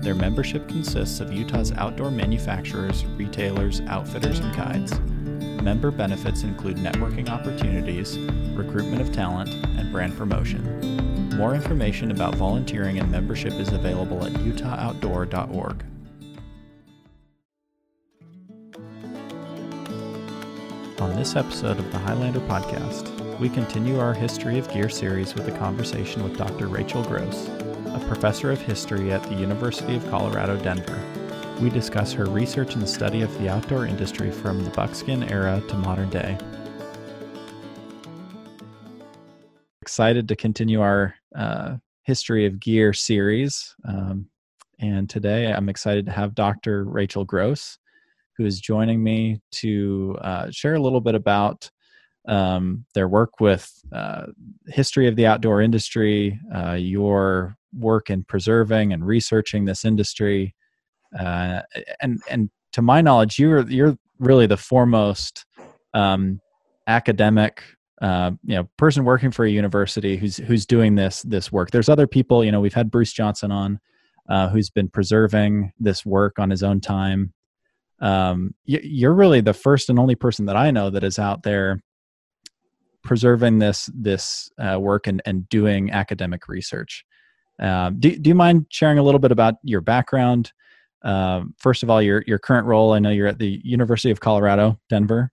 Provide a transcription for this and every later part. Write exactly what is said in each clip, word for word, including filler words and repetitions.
Their membership consists of Utah's outdoor manufacturers, retailers, outfitters, and guides. Member benefits include networking opportunities, recruitment of talent, and brand promotion. More information about volunteering and membership is available at utah outdoor dot org. On this episode of the Highlander Podcast, we continue our History of Gear series with a conversation with Doctor Rachel Gross, a professor of history at the University of Colorado Denver. We discuss her research in the study of the outdoor industry from the buckskin era to modern day. Excited to continue our uh, History of Gear series, um, and today I'm excited to have Doctor Rachel Gross, who is joining me to uh, share a little bit about um, their work with uh, history of the outdoor industry, uh, your work in preserving and researching this industry, uh, and and to my knowledge, you're you're really the foremost um, academic, uh, you know, person working for a university who's who's doing this this work. There's other people, you know, we've had Bruce Johnson on, uh, who's been preserving this work on his own time. Um, you're really the first and only person that I know that is out there preserving this this uh, work and, and doing academic research. Uh, do, do you mind sharing a little bit about your background? Uh, first of all, your your current role. I know you're at the University of Colorado, Denver,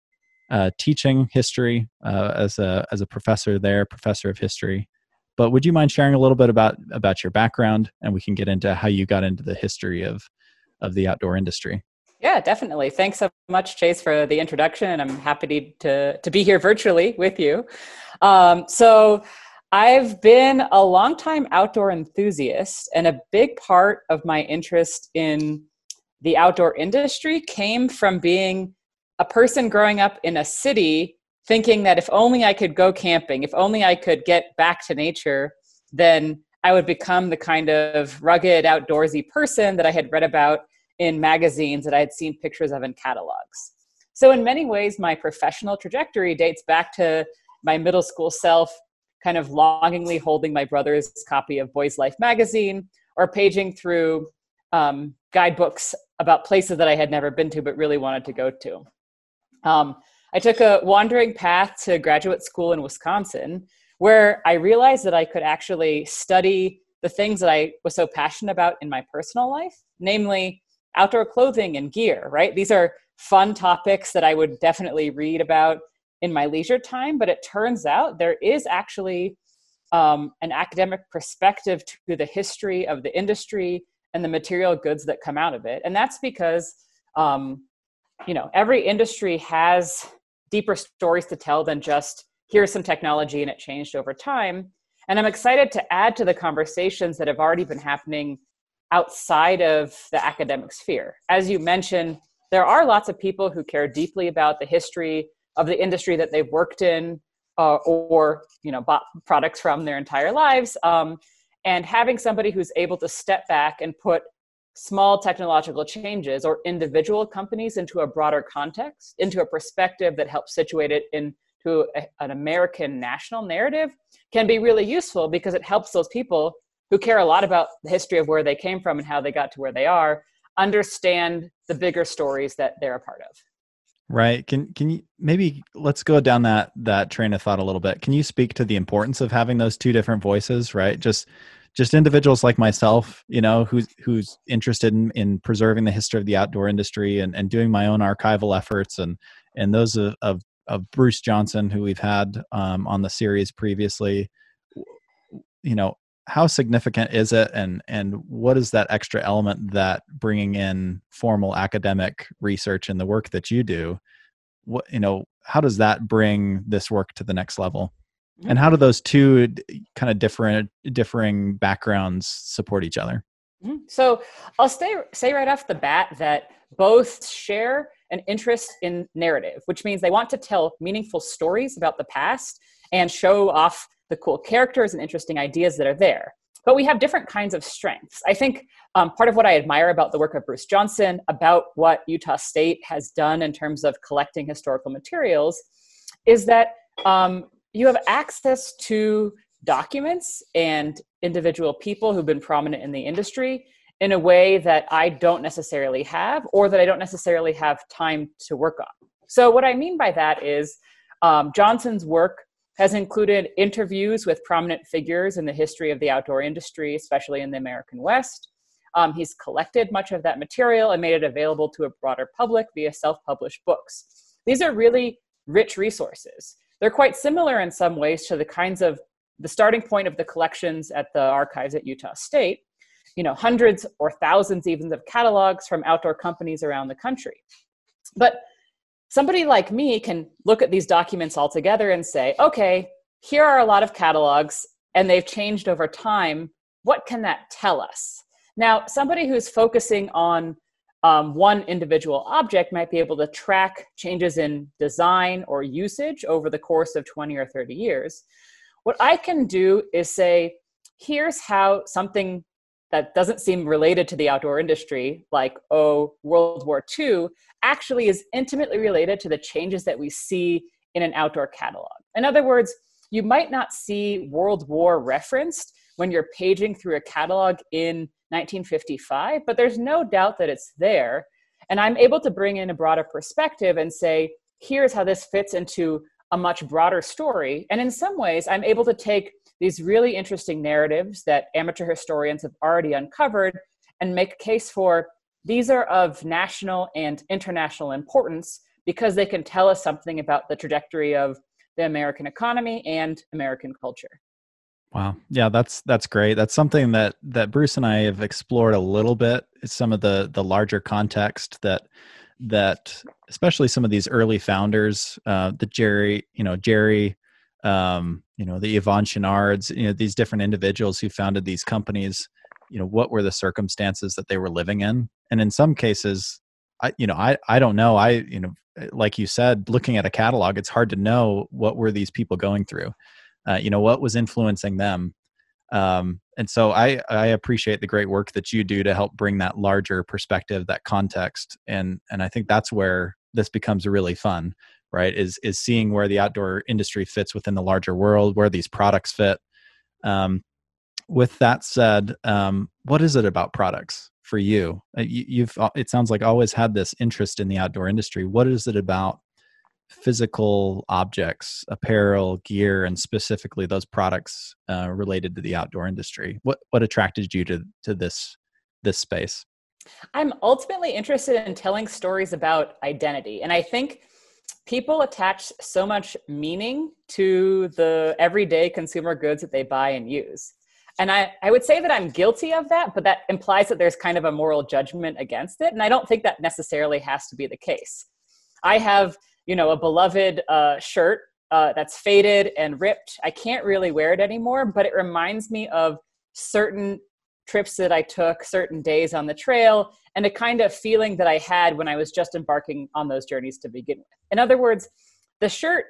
uh, teaching history uh, as a as a professor there, professor of history. But would you mind sharing a little bit about about your background, and we can get into how you got into the history of of the outdoor industry? Yeah, definitely. Thanks so much, Chase, for the introduction. I'm happy to, to be here virtually with you. Um, so I've been a longtime outdoor enthusiast, and a big part of my interest in the outdoor industry came from being a person growing up in a city thinking that if only I could go camping, if only I could get back to nature, then I would become the kind of rugged, outdoorsy person that I had read about in magazines, that I had seen pictures of in catalogs. So in many ways, my professional trajectory dates back to my middle school self, kind of longingly holding my brother's copy of Boys Life magazine, or paging through um, guidebooks about places that I had never been to but really wanted to go to. Um, I took a wandering path to graduate school in Wisconsin, where I realized that I could actually study the things that I was so passionate about in my personal life, namely outdoor clothing and gear, right? These are fun topics that I would definitely read about in my leisure time, but it turns out there is actually um, an academic perspective to the history of the industry and the material goods that come out of it. And that's because, um, you know, every industry has deeper stories to tell than just, here's some technology and it changed over time. And I'm excited to add to the conversations that have already been happening outside of the academic sphere. As you mentioned, there are lots of people who care deeply about the history of the industry that they've worked in, uh, or, you know, bought products from their entire lives. Um, and having somebody who's able to step back and put small technological changes or individual companies into a broader context, into a perspective that helps situate it into a, an American national narrative, can be really useful, because it helps those people who care a lot about the history of where they came from and how they got to where they are, understand the bigger stories that they're a part of. Right. Can can you maybe let's go down that that train of thought a little bit. Can you speak to the importance of having those two different voices, right? Just just individuals like myself, you know, who's who's interested in, in preserving the history of the outdoor industry and, and doing my own archival efforts, and and those of of, of Bruce Johnson, who we've had um, on the series previously. You know, how significant is it, and and what is that extra element that bringing in formal academic research in the work that you do, what, you know, how does that bring this work to the next level? Mm-hmm. And how do those two kind of different differing backgrounds support each other? So I'll stay, say right off the bat that both share an interest in narrative, which means they want to tell meaningful stories about the past and show off the cool characters and interesting ideas that are there. But we have different kinds of strengths. I think um, part of what I admire about the work of Bruce Johnson, about what Utah State has done in terms of collecting historical materials, is that um, you have access to documents and individual people who've been prominent in the industry in a way that I don't necessarily have, or that I don't necessarily have time to work on. So what I mean by that is um, Johnson's work has included interviews with prominent figures in the history of the outdoor industry, especially in the American West. Um, he's collected much of that material and made it available to a broader public via self-published books. These are really rich resources. They're quite similar in some ways to the kinds of the starting point of the collections at the archives at Utah State, you know, hundreds or thousands even of catalogs from outdoor companies around the country. But somebody like me can look at these documents all together and say, okay, here are a lot of catalogs and they've changed over time. What can that tell us? Now, somebody who's focusing on um, one individual object might be able to track changes in design or usage over the course of twenty or thirty years. What I can do is say, here's how something that doesn't seem related to the outdoor industry, like, oh, World War Two, actually is intimately related to the changes that we see in an outdoor catalog. In other words, you might not see World War referenced when you're paging through a catalog in nineteen fifty-five, but there's no doubt that it's there. And I'm able to bring in a broader perspective and say, here's how this fits into a much broader story. And in some ways, I'm able to take these really interesting narratives that amateur historians have already uncovered and make a case for, these are of national and international importance because they can tell us something about the trajectory of the American economy and American culture. Wow. Yeah, that's that's great. That's something that that Bruce and I have explored a little bit, some of the the larger context that that especially some of these early founders, uh, the Jerry, you know, Jerry, um, you know, the Yvon Chouinards, you know, these different individuals who founded these companies, you know, what were the circumstances that they were living in? And in some cases, I, you know, I, I don't know. I, you know, like you said, looking at a catalog, it's hard to know what were these people going through, uh, you know, what was influencing them. Um, and so I, I appreciate the great work that you do to help bring that larger perspective, that context. And, and I think that's where this becomes really fun, right? Is, is seeing where the outdoor industry fits within the larger world, where these products fit. Um, with that said, um, what is it about products for you? you? You've, it sounds like, always had this interest in the outdoor industry. What is it about physical objects, apparel, gear, and specifically those products uh, related to the outdoor industry? What what attracted you to to this this space? I'm ultimately interested in telling stories about identity, and I think people attach so much meaning to the everyday consumer goods that they buy and use. And I, I would say that I'm guilty of that, but that implies that there's kind of a moral judgment against it, and I don't think that necessarily has to be the case. I have you know, a beloved uh, shirt uh, that's faded and ripped. I can't really wear it anymore, but it reminds me of certain trips that I took, certain days on the trail, and a kind of feeling that I had when I was just embarking on those journeys to begin with. In other words, the shirt,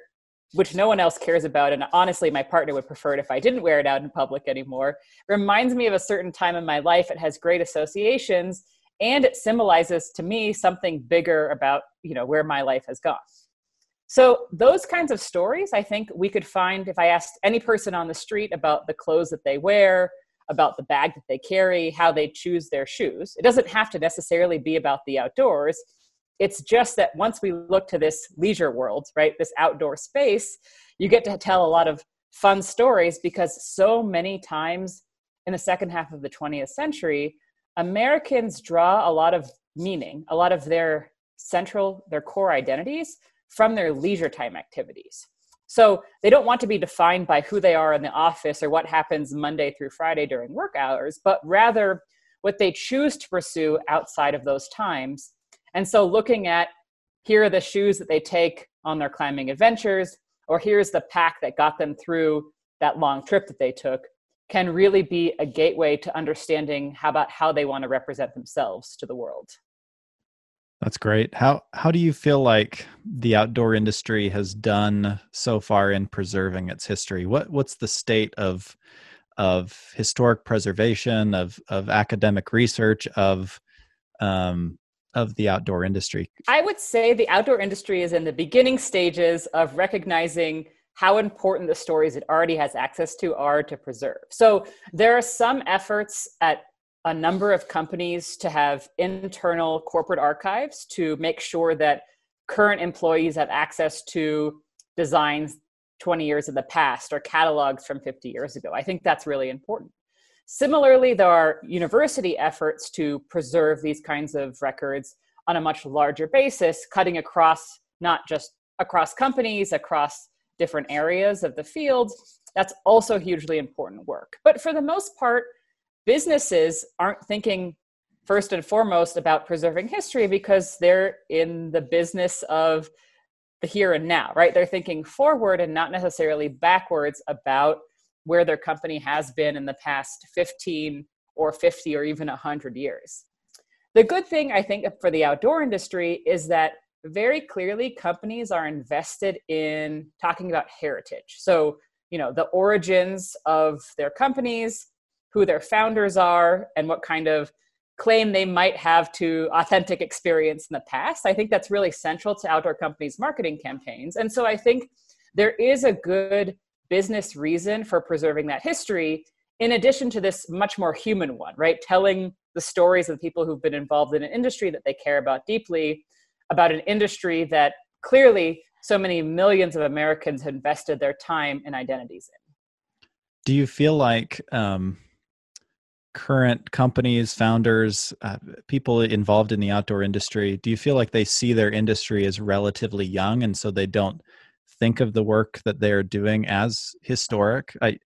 which no one else cares about, and honestly, my partner would prefer it if I didn't wear it out in public anymore, reminds me of a certain time in my life. It has great associations, and it symbolizes to me something bigger about, you know, where my life has gone. So those kinds of stories, I think we could find if I asked any person on the street about the clothes that they wear, about the bag that they carry, how they choose their shoes. It doesn't have to necessarily be about the outdoors. It's just that once we look to this leisure world, right, this outdoor space, you get to tell a lot of fun stories because so many times in the second half of the twentieth century, Americans draw a lot of meaning, a lot of their central, their core identities from their leisure time activities. So they don't want to be defined by who they are in the office or what happens Monday through Friday during work hours, but rather what they choose to pursue outside of those times. And so looking at, here are the shoes that they take on their climbing adventures, or here's the pack that got them through that long trip that they took. can really be a gateway to understanding how about how they want to represent themselves to the world. That's great. How how do you feel like the outdoor industry has done so far in preserving its history? What what's the state of of historic preservation, of of academic research, of um, of the outdoor industry? I would say the outdoor industry is in the beginning stages of recognizing how important the stories it already has access to are to preserve. So there are some efforts at a number of companies to have internal corporate archives to make sure that current employees have access to designs twenty years in the past or catalogs from fifty years ago. I think that's really important. Similarly, there are university efforts to preserve these kinds of records on a much larger basis, cutting across, not just across companies, across different areas of the field. That's also hugely important work. But for the most part, businesses aren't thinking first and foremost about preserving history because they're in the business of the here and now, right? They're thinking forward and not necessarily backwards about where their company has been in the past fifteen or fifty or even one hundred years. The good thing, I think, for the outdoor industry is that very clearly companies are invested in talking about heritage. So, you know, the origins of their companies, who their founders are, and what kind of claim they might have to authentic experience in the past. I think that's really central to outdoor companies' marketing campaigns. And so I think there is a good business reason for preserving that history, in addition to this much more human one, right? Telling the stories of people who've been involved in an industry that they care about deeply, about an industry that clearly so many millions of Americans have invested their time and identities in. Do you feel like um... current companies, founders, uh, people involved in the outdoor industry, do you feel like they see their industry as relatively young and so they don't think of the work that they're doing as historic? I,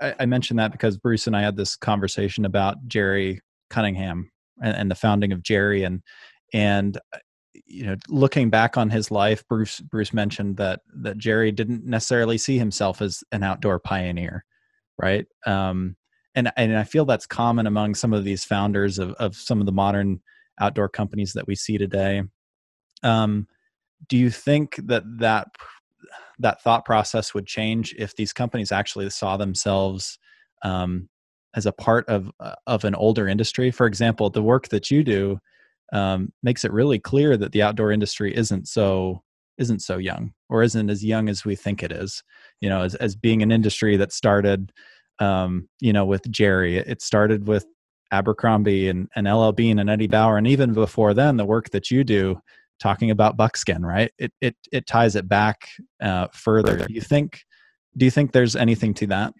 I, I mentioned that because Bruce and I had this conversation about Jerry Cunningham and, and the founding of Jerry, and and you know, looking back on his life, Bruce Bruce mentioned that that Jerry didn't necessarily see himself as an outdoor pioneer, right? Um, And and I feel that's common among some of these founders of, of some of the modern outdoor companies that we see today. Um, do you think that, that that thought process would change if these companies actually saw themselves um, as a part of of an older industry? For example, the work that you do um, makes it really clear that the outdoor industry isn't so isn't so young, or isn't as young as we think it is. You know, as as being an industry that started. Um, you know, with Jerry, it started with Abercrombie and, and L L. Bean and Eddie Bauer. And even before then, the work that you do talking about buckskin, right? It, it, it ties it back uh, further. Do you think, do you think there's anything to that?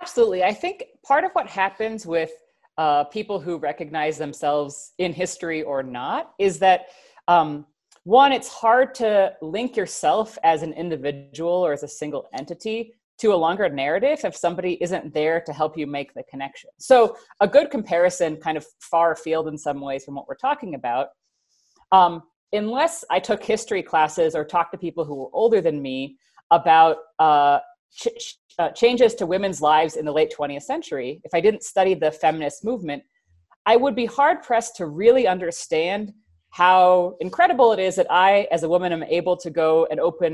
Absolutely. I think part of what happens with uh, people who recognize themselves in history or not is that um, one, it's hard to link yourself as an individual or as a single entity to a longer narrative if somebody isn't there to help you make the connection. So a good comparison, kind of far afield in some ways from what we're talking about, um, unless I took history classes or talked to people who were older than me about uh, ch- uh, changes to women's lives in the late twentieth century, if I didn't study the feminist movement, I would be hard pressed to really understand how incredible it is that I, as a woman, am able to go and open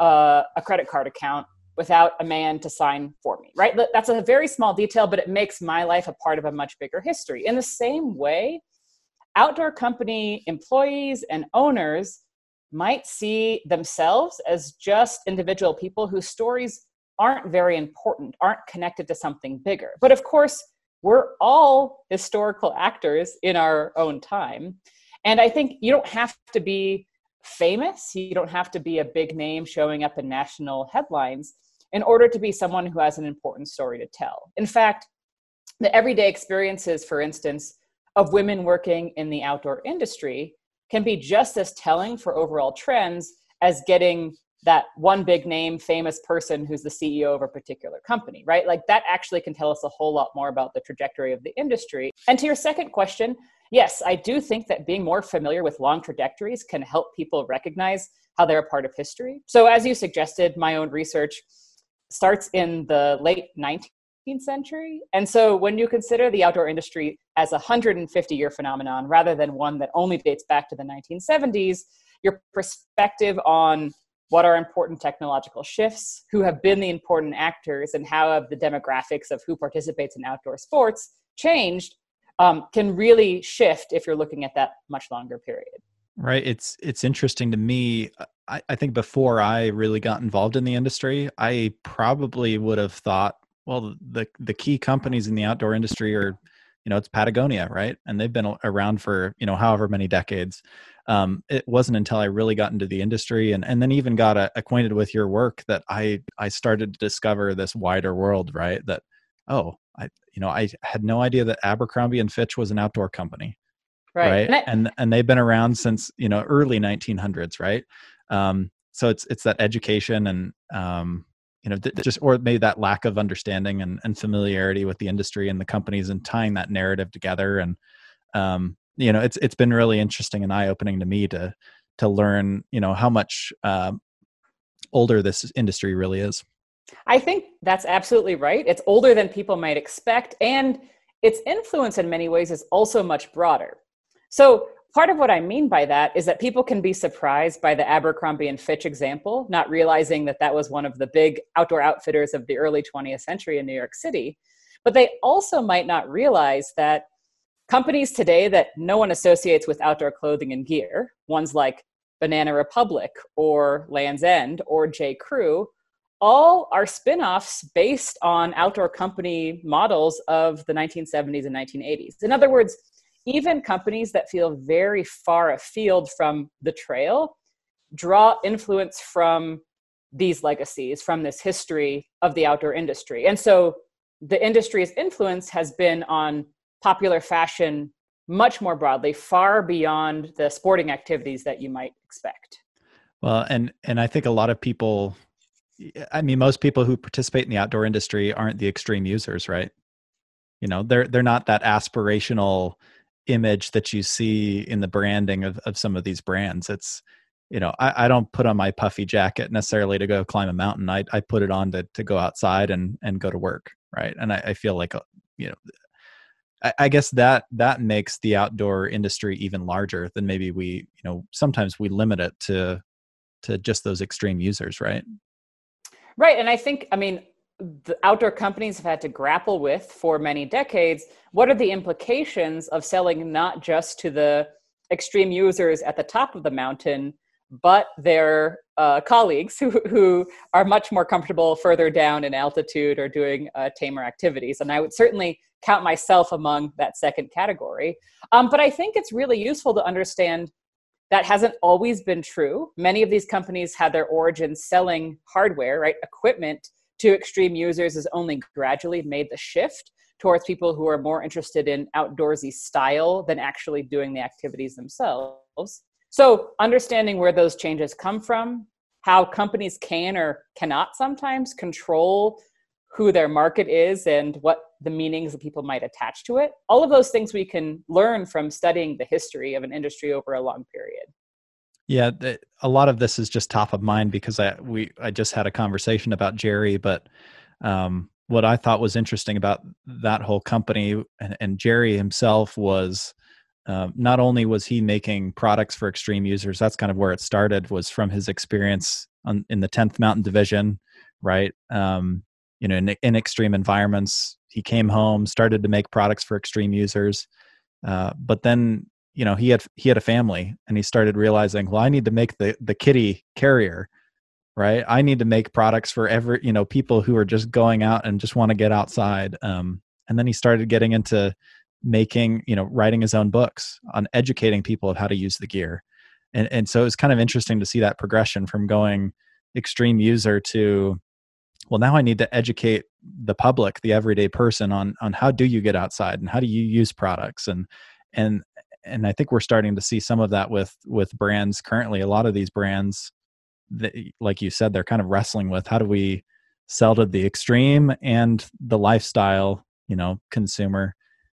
uh, a credit card account without a man to sign for me, right? That's a very small detail, but it makes my life a part of a much bigger history. In the same way, outdoor company employees and owners might see themselves as just individual people whose stories aren't very important, aren't connected to something bigger. But of course, we're all historical actors in our own time. And I think you don't have to be famous, you don't have to be a big name showing up in national headlines in order to be someone who has an important story to tell. In fact, the everyday experiences, for instance, of women working in the outdoor industry can be just as telling for overall trends as getting that one big name, famous person who's the C E O of a particular company, right? Like that actually can tell us a whole lot more about the trajectory of the industry. And to your second question, yes, I do think that being more familiar with long trajectories can help people recognize how they're a part of history. So as you suggested, my own research starts in the late nineteenth century. And so when you consider the outdoor industry as a one hundred fifty year phenomenon, rather than one that only dates back to the nineteen seventies, your perspective on what are important technological shifts, who have been the important actors, and how have the demographics of who participates in outdoor sports changed um, can really shift if you're looking at that much longer period. Right. It's it's interesting to me. I, I think before I really got involved in the industry, I probably would have thought, well, the the key companies in the outdoor industry are, you know, it's Patagonia, right? And they've been around for, you know, however many decades. Um, it wasn't until I really got into the industry and, and then even got uh, acquainted with your work that I I started to discover this wider world, right? That, oh, I you know, I had no idea that Abercrombie and Fitch was an outdoor company. Right. right? And, I, and and they've been around since, you know, early nineteen hundreds, right? Um, so it's it's that education and um, you know, th- just or maybe that lack of understanding and, and familiarity with the industry and the companies and tying that narrative together. And um, you know, it's it's been really interesting and eye opening to me to to learn, you know, how much uh, older this industry really is. I think that's absolutely right. It's older than people might expect, and its influence in many ways is also much broader. So part of what I mean by that is that people can be surprised by the Abercrombie and Fitch example, not realizing that that was one of the big outdoor outfitters of the early twentieth century in New York City. But they also might not realize that companies today that no one associates with outdoor clothing and gear, ones like Banana Republic or Land's End or J. Crew, all are spinoffs based on outdoor company models of the nineteen seventies and nineteen eighties. In other words, even companies that feel very far afield from the trail draw influence from these legacies, from this history of the outdoor industry. And so the industry's influence has been on popular fashion much more broadly, far beyond the sporting activities that you might expect. Well, and and I think a lot of people, I mean, most people who participate in the outdoor industry aren't the extreme users, right? You know, they're they're not that aspirational image that you see in the branding of, of some of these brands. It's, you know, I, I don't put on my puffy jacket necessarily to go climb a mountain. I I put it on to, to go outside and, and go to work. Right. And I, I feel like, you know, I, I guess that, that makes the outdoor industry even larger than maybe we, you know, sometimes we limit it to, to just those extreme users. Right. Right. And I think, I mean, the outdoor companies have had to grapple with for many decades, what are the implications of selling not just to the extreme users at the top of the mountain, but their uh, colleagues who, who are much more comfortable further down in altitude or doing uh, tamer activities. And I would certainly count myself among that second category. Um, but I think it's really useful to understand that hasn't always been true. Many of these companies had their origins selling hardware, right, equipment, to extreme users has only gradually made the shift towards people who are more interested in outdoorsy style than actually doing the activities themselves. So understanding where those changes come from, how companies can or cannot sometimes control who their market is and what the meanings that people might attach to it, all of those things we can learn from studying the history of an industry over a long period. Yeah, the, a lot of this is just top of mind because I we I just had a conversation about Jerry, but um, what I thought was interesting about that whole company and, and Jerry himself was uh, not only was he making products for extreme users, that's kind of where it started, was from his experience on, in the tenth Mountain Division, right? Um, you know, in, in extreme environments, he came home, started to make products for extreme users, uh, but then, you know, he had he had a family and he started realizing, well, I need to make the, the kitty carrier, right? I need to make products for every, you know, people who are just going out and just want to get outside. Um, and then he started getting into making, you know, writing his own books on educating people of how to use the gear. And and so it was kind of interesting to see that progression from going extreme user to, well, now I need to educate the public, the everyday person on on how do you get outside and how do you use products. And and And I think we're starting to see some of that with with brands currently. A lot of these brands, that, like you said, they're kind of wrestling with how do we sell to the extreme and the lifestyle, you know, consumer,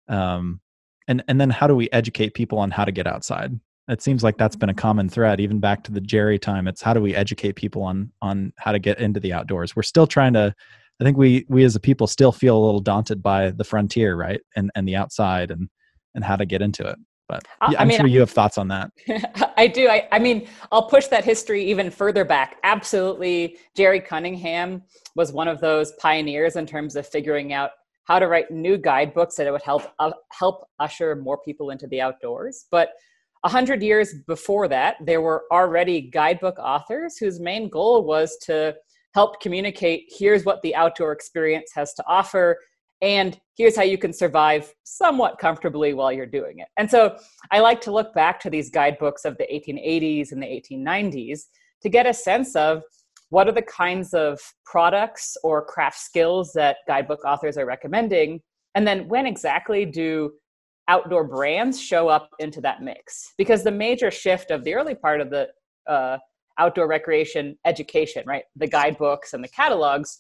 um, and and then how do we educate people on how to get outside? It seems like that's been a common thread, even back to the Jerry time. It's how do we educate people on on how to get into the outdoors? We're still trying to I think we we as a people still feel a little daunted by the frontier, right? And and the outside and and how to get into it. But yeah, I'm I mean, sure you have thoughts on that. I do. I, I mean, I'll push that history even further back. Absolutely. Jerry Cunningham was one of those pioneers in terms of figuring out how to write new guidebooks that would help uh, help usher more people into the outdoors. But one hundred years before that, there were already guidebook authors whose main goal was to help communicate, here's what the outdoor experience has to offer, and here's how you can survive somewhat comfortably while you're doing it. And so I like to look back to these guidebooks of the eighteen eighties and the eighteen nineties to get a sense of what are the kinds of products or craft skills that guidebook authors are recommending, and then when exactly do outdoor brands show up into that mix? Because the major shift of the early part of the uh, outdoor recreation education, right, the guidebooks and the catalogs,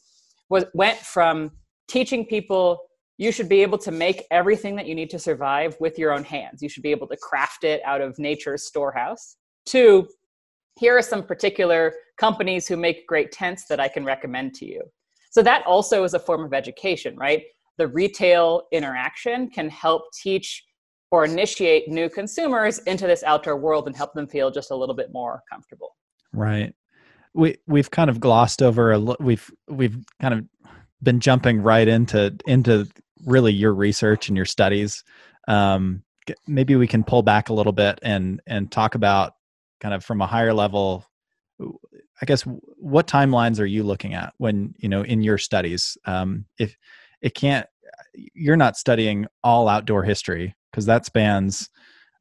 was went from teaching people you should be able to make everything that you need to survive with your own hands. You should be able to craft it out of nature's storehouse, to here are some particular companies who make great tents that I can recommend to you. So that also is a form of education, right? The retail interaction can help teach or initiate new consumers into this outdoor world and help them feel just a little bit more comfortable. Right. We, we've kind of glossed over, a lo- we've, we've kind of been jumping right into, into really your research and your studies. Um, maybe we can pull back a little bit and, and talk about kind of from a higher level, I guess, what timelines are you looking at when, you know, in your studies? Um, if it can't, you're not studying all outdoor history, because that spans,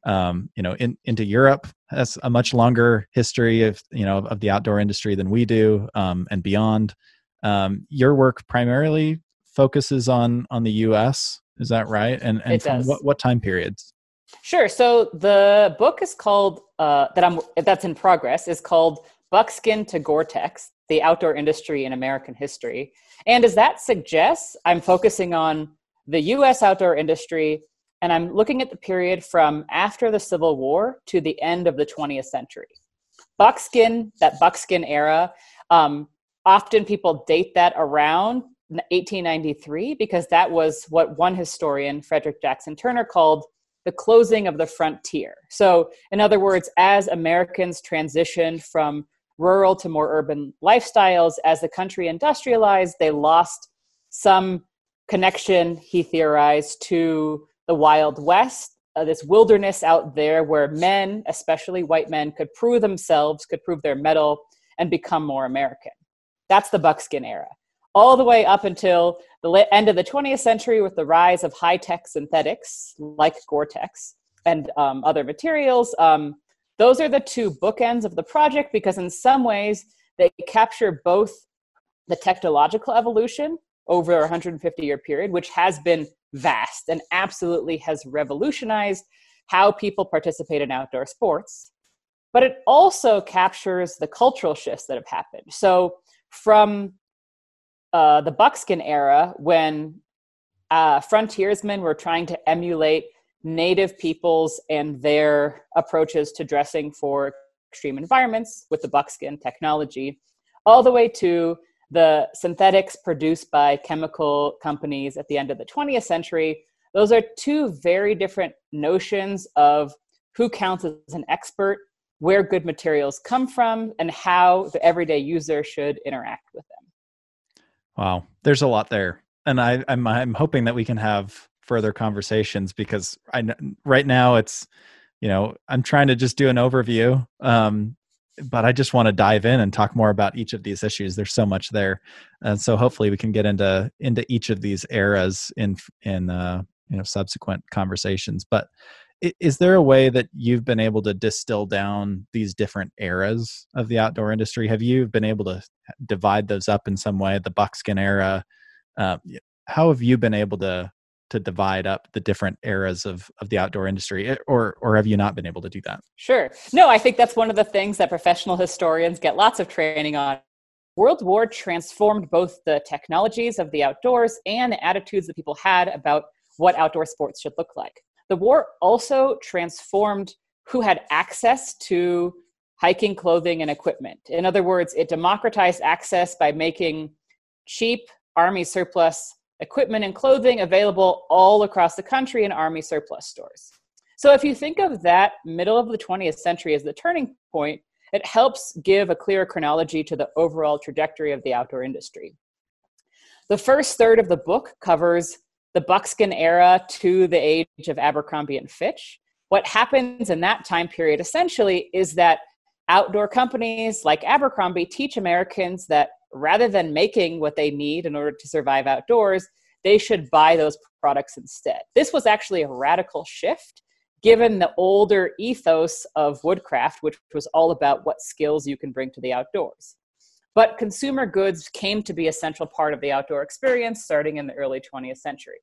um, you know, in, into Europe, has a much longer history of, you know, of the outdoor industry than we do, um, and beyond. Um, your work primarily focuses on, on the U S. Is that right? And, and from what, what time periods? Sure. So the book is called, uh, that I'm, that's in progress, is called Buckskin to Gore-Tex, the Outdoor Industry in American History. And as that suggests, I'm focusing on the U S outdoor industry, and I'm looking at the period from after the Civil War to the end of the twentieth century. Buckskin, that buckskin era, um, often people date that around eighteen ninety-three, because that was what one historian, Frederick Jackson Turner, called the closing of the frontier. So in other words, as Americans transitioned from rural to more urban lifestyles, as the country industrialized, they lost some connection, he theorized, to the Wild West, uh, this wilderness out there where men, especially white men, could prove themselves, could prove their mettle, and become more American. That's the buckskin era. All the way up until the end of the twentieth century with the rise of high-tech synthetics like Gore-Tex and um, other materials. Um, those are the two bookends of the project, because in some ways they capture both the technological evolution over a one hundred fifty year period, which has been vast and absolutely has revolutionized how people participate in outdoor sports. But it also captures the cultural shifts that have happened. So from Uh, the buckskin era, when uh, frontiersmen were trying to emulate native peoples and their approaches to dressing for extreme environments with the buckskin technology, all the way to the synthetics produced by chemical companies at the end of the twentieth century. Those are two very different notions of who counts as an expert, where good materials come from, and how the everyday user should interact with them. Wow. There's a lot there. And I, I'm, I'm hoping that we can have further conversations, because I, right now it's, you know, I'm trying to just do an overview, um, but I just want to dive in and talk more about each of these issues. There's so much there. And so hopefully we can get into, into each of these eras in, in, uh, you know, subsequent conversations. But is there a way that you've been able to distill down these different eras of the outdoor industry? Have you been able to divide those up in some way? The buckskin era, uh, how have you been able to to divide up the different eras of, of the outdoor industry, or or have you not been able to do that? Sure. No, I think that's one of the things that professional historians get lots of training on. World War transformed both the technologies of the outdoors and the attitudes that people had about what outdoor sports should look like. The war also transformed who had access to hiking clothing and equipment. In other words, it democratized access by making cheap, Army surplus equipment and clothing available all across the country in Army surplus stores. So if you think of that middle of the twentieth century as the turning point, it helps give a clear chronology to the overall trajectory of the outdoor industry. The first third of the book covers the buckskin era to the age of Abercrombie and Fitch. What happens in that time period essentially is that outdoor companies like Abercrombie teach Americans that rather than making what they need in order to survive outdoors, they should buy those products instead. This was actually a radical shift given the older ethos of woodcraft, which was all about what skills you can bring to the outdoors. But consumer goods came to be a central part of the outdoor experience starting in the early twentieth century.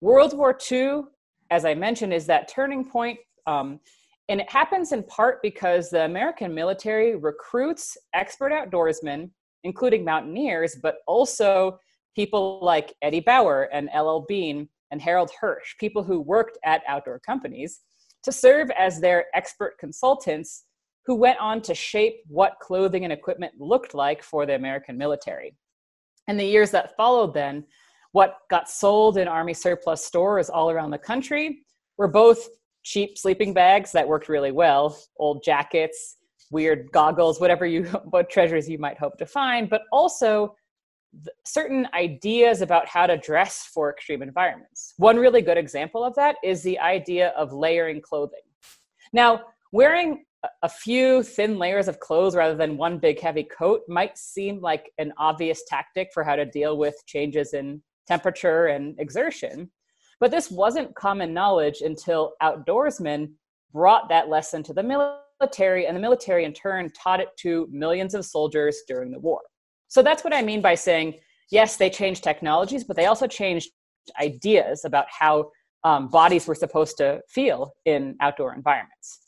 World War Two, as I mentioned, is that turning point. Um, and it happens in part because the American military recruits expert outdoorsmen, including mountaineers, but also people like Eddie Bauer and L L Bean and Harold Hirsch, people who worked at outdoor companies, to serve as their expert consultants who went on to shape what clothing and equipment looked like for the American military. In the years that followed then, what got sold in Army surplus stores all around the country were both cheap sleeping bags that worked really well, old jackets, weird goggles, whatever you, what treasures you might hope to find, but also certain ideas about how to dress for extreme environments. One really good example of that is the idea of layering clothing. Now, wearing a few thin layers of clothes rather than one big heavy coat might seem like an obvious tactic for how to deal with changes in temperature and exertion, but this wasn't common knowledge until outdoorsmen brought that lesson to the military, and the military in turn taught it to millions of soldiers during the war. So that's what I mean by saying, yes, they changed technologies, but they also changed ideas about how um, bodies were supposed to feel in outdoor environments.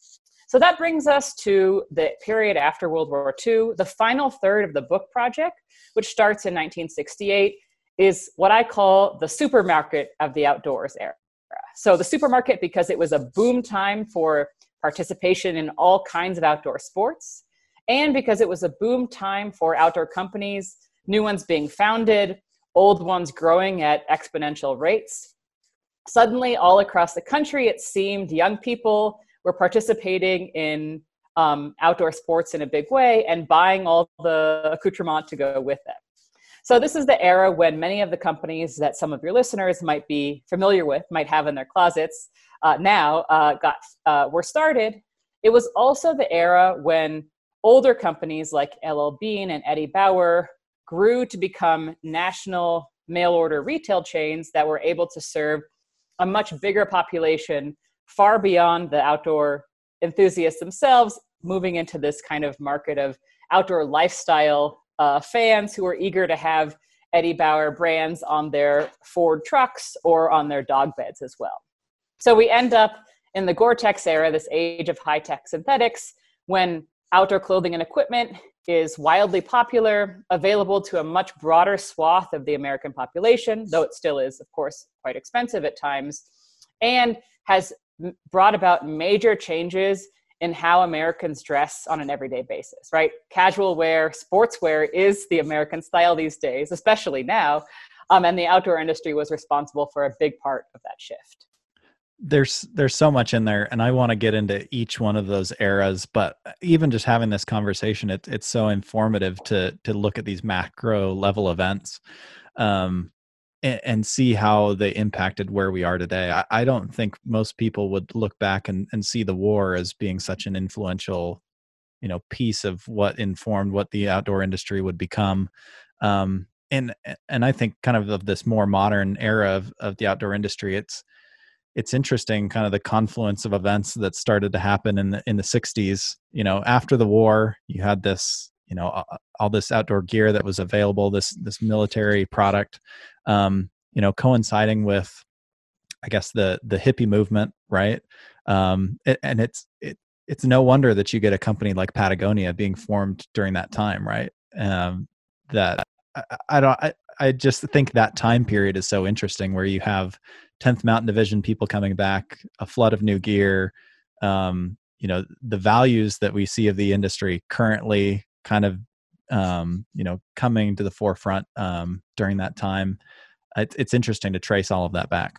So that brings us to the period after World War Two. The final third of the book project, which starts in nineteen sixty-eight, is what I call the supermarket of the outdoors era. So the supermarket, because it was a boom time for participation in all kinds of outdoor sports, and because it was a boom time for outdoor companies, new ones being founded, old ones growing at exponential rates. Suddenly, all across the country, it seemed young people were participating in um, outdoor sports in a big way and buying all the accoutrement to go with it. So this is the era when many of the companies that some of your listeners might be familiar with, might have in their closets uh, now, uh, got uh, were started. It was also the era when older companies like L L Bean and Eddie Bauer grew to become national mail-order retail chains that were able to serve a much bigger population far beyond the outdoor enthusiasts themselves, moving into this kind of market of outdoor lifestyle uh, fans who were eager to have Eddie Bauer brands on their Ford trucks or on their dog beds as well. So we end up in the Gore-Tex era, this age of high-tech synthetics, when outdoor clothing and equipment is wildly popular, available to a much broader swath of the American population, though it still is, of course, quite expensive at times, and has brought about major changes in how Americans dress on an everyday basis, right? Casual wear, sportswear is the American style these days, especially now, um, and the outdoor industry was responsible for a big part of that shift. There's there's so much in there, and I want to get into each one of those eras, but even just having this conversation, it, it's so informative to to look at these macro level events um, and, and see how they impacted where we are today. I, I don't think most people would look back and, and see the war as being such an influential, you know, piece of what informed what the outdoor industry would become. Um, and and I think kind of of this more modern era of, of the outdoor industry, it's It's interesting, kind of the confluence of events that started to happen in the in the sixties. You know, after the war, you had this, you know, all this outdoor gear that was available, this this military product, um, you know, coinciding with, I guess, the the hippie movement, right? Um, it, and it's it it's no wonder that you get a company like Patagonia being formed during that time, right? Um, that I, I don't. I, I just think that time period is so interesting, where you have tenth Mountain Division people coming back, a flood of new gear, um, you know, the values that we see of the industry currently kind of um, you know, coming to the forefront um, during that time. It, it's interesting to trace all of that back.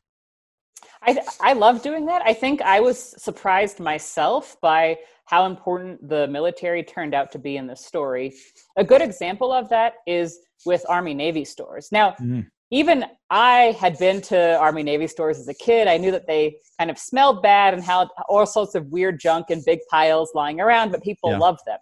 I, I love doing that. I think I was surprised myself by how important the military turned out to be in this story. A good example of that is with Army-Navy stores. Now, mm-hmm. even I had been to Army-Navy stores as a kid. I knew that they kind of smelled bad and had all sorts of weird junk and big piles lying around, but people yeah. loved them.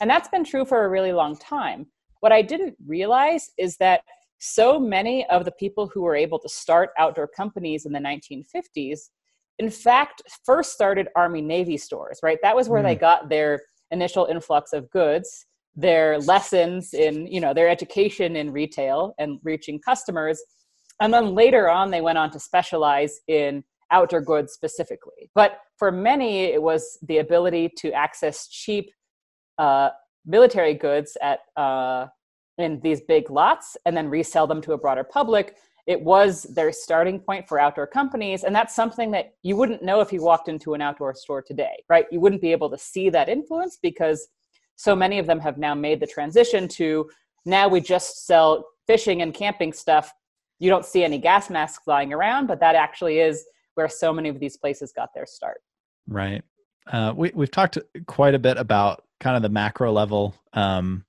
And that's been true for a really long time. What I didn't realize is that so many of the people who were able to start outdoor companies in the nineteen fifties, in fact, first started Army-Navy stores, right? That was where mm. they got their initial influx of goods, their lessons in, you know, their education in retail and reaching customers. And then later on, they went on to specialize in outdoor goods specifically. But for many, it was the ability to access cheap uh, military goods at uh, in these big lots and then resell them to a broader public. It was their starting point for outdoor companies. And that's something that you wouldn't know if you walked into an outdoor store today, right? You wouldn't be able to see that influence because so many of them have now made the transition to now we just sell fishing and camping stuff. You don't see any gas masks lying around, but that actually is where so many of these places got their start. Right. Uh, we, we've talked quite a bit about kind of the macro level, um,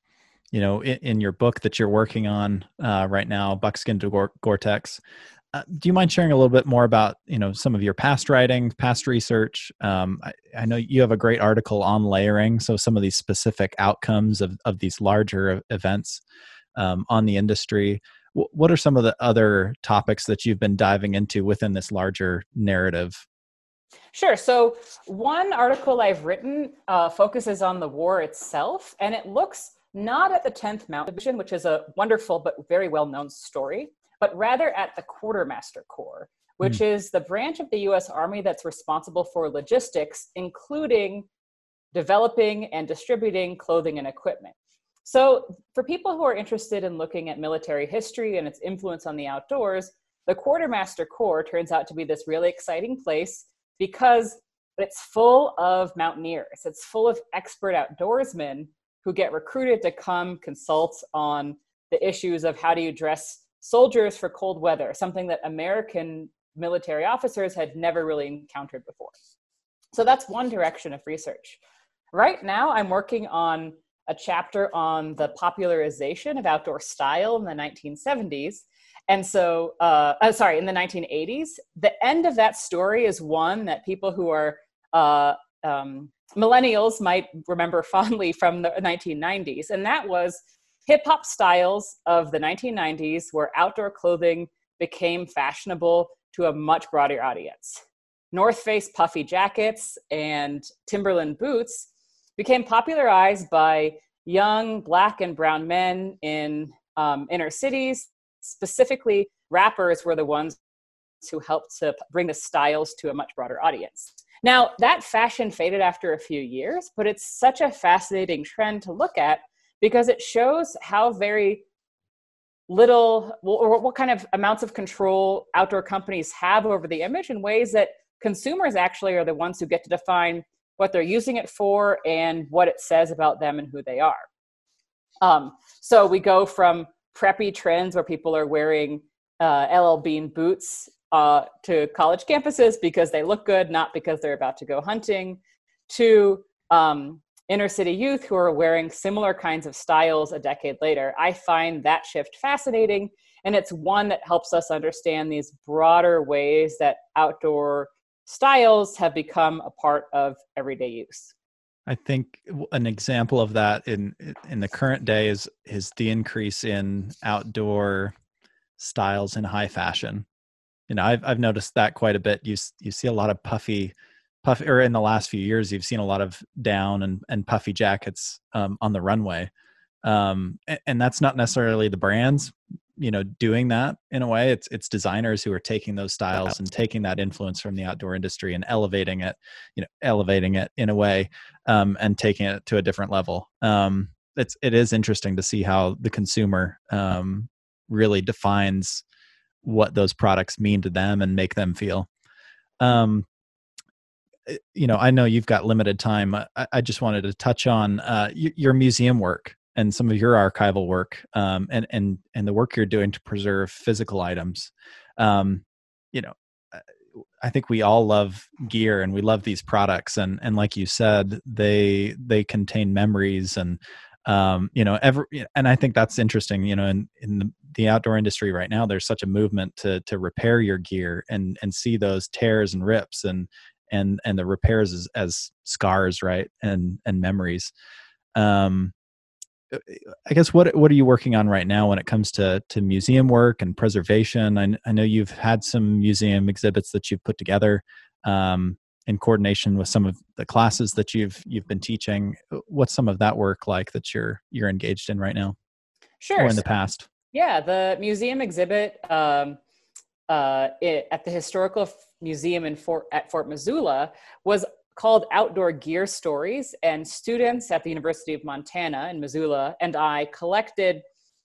you know, in, in your book that you're working on uh, right now, Buckskin to Gore- Gore-Tex. Uh, do you mind sharing a little bit more about, you know, some of your past writing, past research? Um, I, I know you have a great article on layering, so some of these specific outcomes of, of these larger events um, on the industry. W- what are some of the other topics that you've been diving into within this larger narrative? Sure. So one article I've written uh, focuses on the war itself, and it looks not at the tenth Mountain Division, which is a wonderful but very well-known story, but rather at the Quartermaster Corps, which mm. is the branch of the U S Army that's responsible for logistics, including developing and distributing clothing and equipment. So for people who are interested in looking at military history and its influence on the outdoors, the Quartermaster Corps turns out to be this really exciting place because it's full of mountaineers. It's full of expert outdoorsmen who get recruited to come consult on the issues of how do you dress soldiers for cold weather, something that American military officers had never really encountered before. So that's one direction of research. Right now, I'm working on a chapter on the popularization of outdoor style in the nineteen seventies. And so, uh, oh, sorry, in the nineteen eighties, the end of that story is one that people who are, uh, um, millennials might remember fondly from the nineteen nineties, and that was hip-hop styles of the nineteen nineties where outdoor clothing became fashionable to a much broader audience. North Face puffy jackets and Timberland boots became popularized by young Black and brown men in um, inner cities. Specifically, rappers were the ones who helped to bring the styles to a much broader audience. Now, that fashion faded after a few years, but it's such a fascinating trend to look at because it shows how very little or what kind of amounts of control outdoor companies have over the image in ways that consumers actually are the ones who get to define what they're using it for and what it says about them and who they are. Um, so we go from preppy trends where people are wearing uh, L L. Bean boots Uh, to college campuses because they look good, not because they're about to go hunting, to um, inner city youth who are wearing similar kinds of styles a decade later. I find that shift fascinating, and it's one that helps us understand these broader ways that outdoor styles have become a part of everyday use. I think an example of that in in the current day is is the increase in outdoor styles in high fashion. You know, I've I've noticed that quite a bit. You you see a lot of puffy, puffy, or in the last few years, you've seen a lot of down and, and puffy jackets um, on the runway, um, and, and that's not necessarily the brands, you know, doing that in a way. It's it's designers who are taking those styles and taking that influence from the outdoor industry and elevating it, you know, elevating it in a way, um, and taking it to a different level. Um, it's it is interesting to see how the consumer um, really defines what those products mean to them and make them feel. Um, you know, I know you've got limited time. I, I just wanted to touch on uh, y- your museum work and some of your archival work, um, and, and, and the work you're doing to preserve physical items. Um, you know, I think we all love gear and we love these products. And, and like you said, they, they contain memories and, um, you know, every, and I think that's interesting, you know, in, in the, the outdoor industry right now, there's such a movement to, to repair your gear and, and see those tears and rips and, and, and the repairs as, as scars, right. And, and memories. Um, I guess what what are you working on right now when it comes to to museum work and preservation? I, I know you've had some museum exhibits that you've put together um, in coordination with some of the classes that you've you've been teaching. What's some of that work like that you're you're engaged in right now? Sure. Or in the past? Yeah, the museum exhibit um, uh, it, at the Historical Museum in Fort at Fort Missoula was called Outdoor Gear Stories, and students at the University of Montana in Missoula and I collected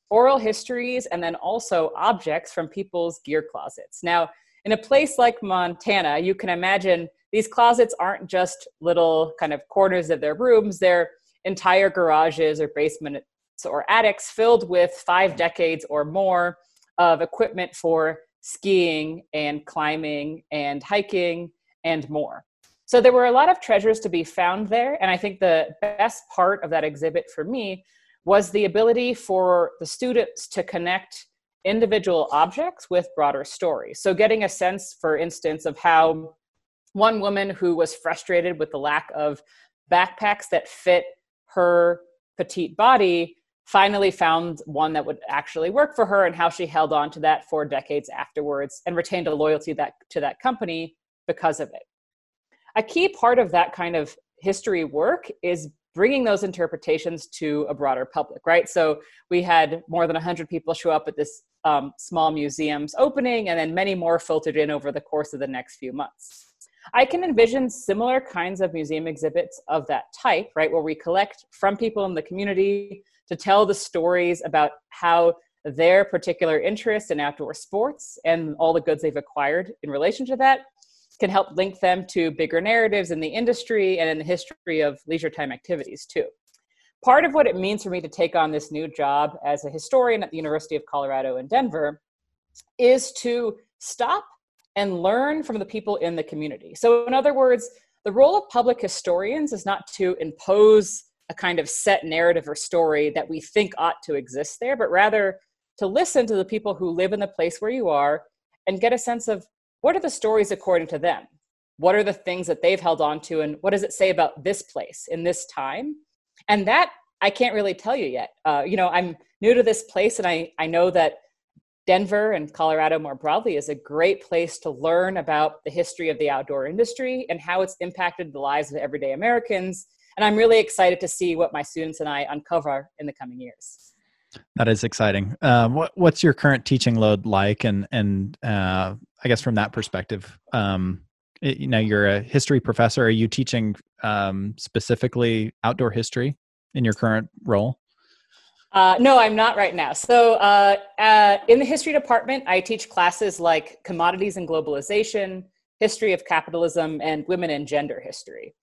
oral histories and then also objects from people's gear closets. Now, in a place like Montana, you can imagine these closets aren't just little kind of corners of their rooms, they're entire garages or basements or attics filled with five decades or more of equipment for skiing and climbing and hiking and more. So there were a lot of treasures to be found there. And I think the best part of that exhibit for me was the ability for the students to connect individual objects with broader stories. So getting a sense, for instance, of how one woman who was frustrated with the lack of backpacks that fit her petite body finally found one that would actually work for her, and how she held on to that for decades afterwards and retained a loyalty that, to that company because of it. A key part of that kind of history work is bringing those interpretations to a broader public, right? So we had more than one hundred people show up at this um, small museum's opening, and then many more filtered in over the course of the next few months. I can envision similar kinds of museum exhibits of that type, right? Where we collect from people in the community to tell the stories about how their particular interest in outdoor sports and all the goods they've acquired in relation to that can help link them to bigger narratives in the industry and in the history of leisure time activities too. Part of what it means for me to take on this new job as a historian at the University of Colorado in Denver is to stop and learn from the people in the community. So in other words, the role of public historians is not to impose a kind of set narrative or story that we think ought to exist there, but rather to listen to the people who live in the place where you are and get a sense of, what are the stories according to them? What are the things that they've held on to? And what does it say about this place in this time? And that I can't really tell you yet. Uh, you know, I'm new to this place, and I, I know that Denver and Colorado more broadly is a great place to learn about the history of the outdoor industry and how it's impacted the lives of everyday Americans. And I'm really excited to see what my students and I uncover in the coming years. That is exciting. Um, what, what's your current teaching load like? And, and uh, I guess from that perspective, um, it, you know, you're a history professor. Are you teaching um, specifically outdoor history in your current role? Uh, no, I'm not right now. So uh, uh, in the history department, I teach classes like commodities and globalization, history of capitalism, and women and gender history.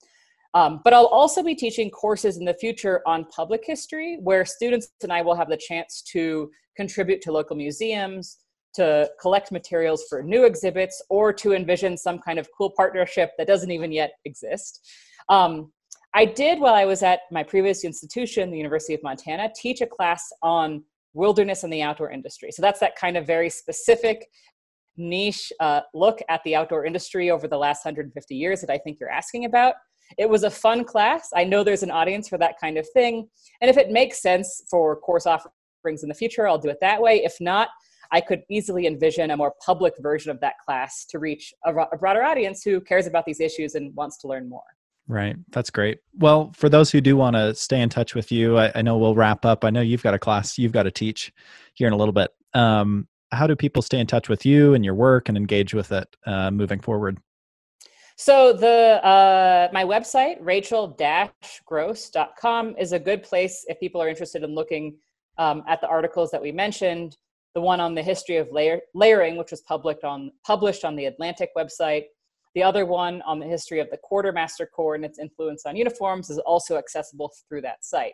Um, but I'll also be teaching courses in the future on public history, where students and I will have the chance to contribute to local museums, to collect materials for new exhibits, or to envision some kind of cool partnership that doesn't even yet exist. Um, I did, while I was at my previous institution, the University of Montana, teach a class on wilderness and the outdoor industry. So that's that kind of very specific niche uh, look at the outdoor industry over the last one hundred fifty years that I think you're asking about. It was a fun class. I know there's an audience for that kind of thing. And if it makes sense for course offerings in the future, I'll do it that way. If not, I could easily envision a more public version of that class to reach a, a broader audience who cares about these issues and wants to learn more. Right. That's great. Well, for those who do want to stay in touch with you, I, I know we'll wrap up. I know you've got a class you've got to teach here in a little bit. Um, how do people stay in touch with you and your work and engage with it uh, moving forward? So the uh, my website, rachel dash gross dot com, is a good place if people are interested in looking um, at the articles that we mentioned. The one on the history of layer, layering, which was published on, published on the Atlantic website. The other one on the history of the Quartermaster Corps and its influence on uniforms is also accessible through that site.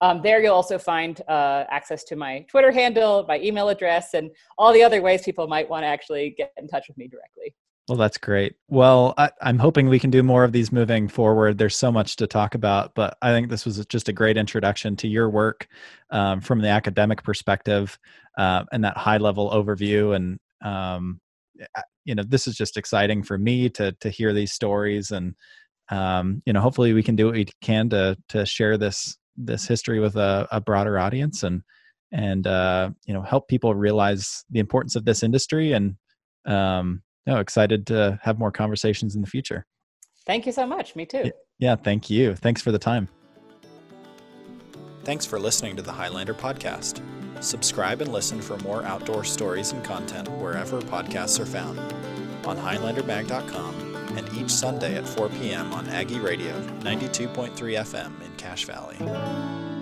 Um, there you'll also find uh, access to my Twitter handle, my email address, and all the other ways people might want to actually get in touch with me directly. Well, that's great. Well, I, I'm hoping we can do more of these moving forward. There's so much to talk about, but I think this was just a great introduction to your work um, from the academic perspective uh, and that high level overview. And, um, you know, this is just exciting for me to to hear these stories. And, um, you know, hopefully we can do what we can to to share this this history with a, a broader audience and, and uh, you know, help people realize the importance of this industry and, um, No, excited to have more conversations in the future. Thank you so much. Me too. Yeah, thank you. Thanks for the time. Thanks for listening to the Highlander Podcast. Subscribe and listen for more outdoor stories and content wherever podcasts are found, on highlander mag dot com, and each Sunday at four p.m. on Aggie Radio, ninety-two point three F M in Cache Valley.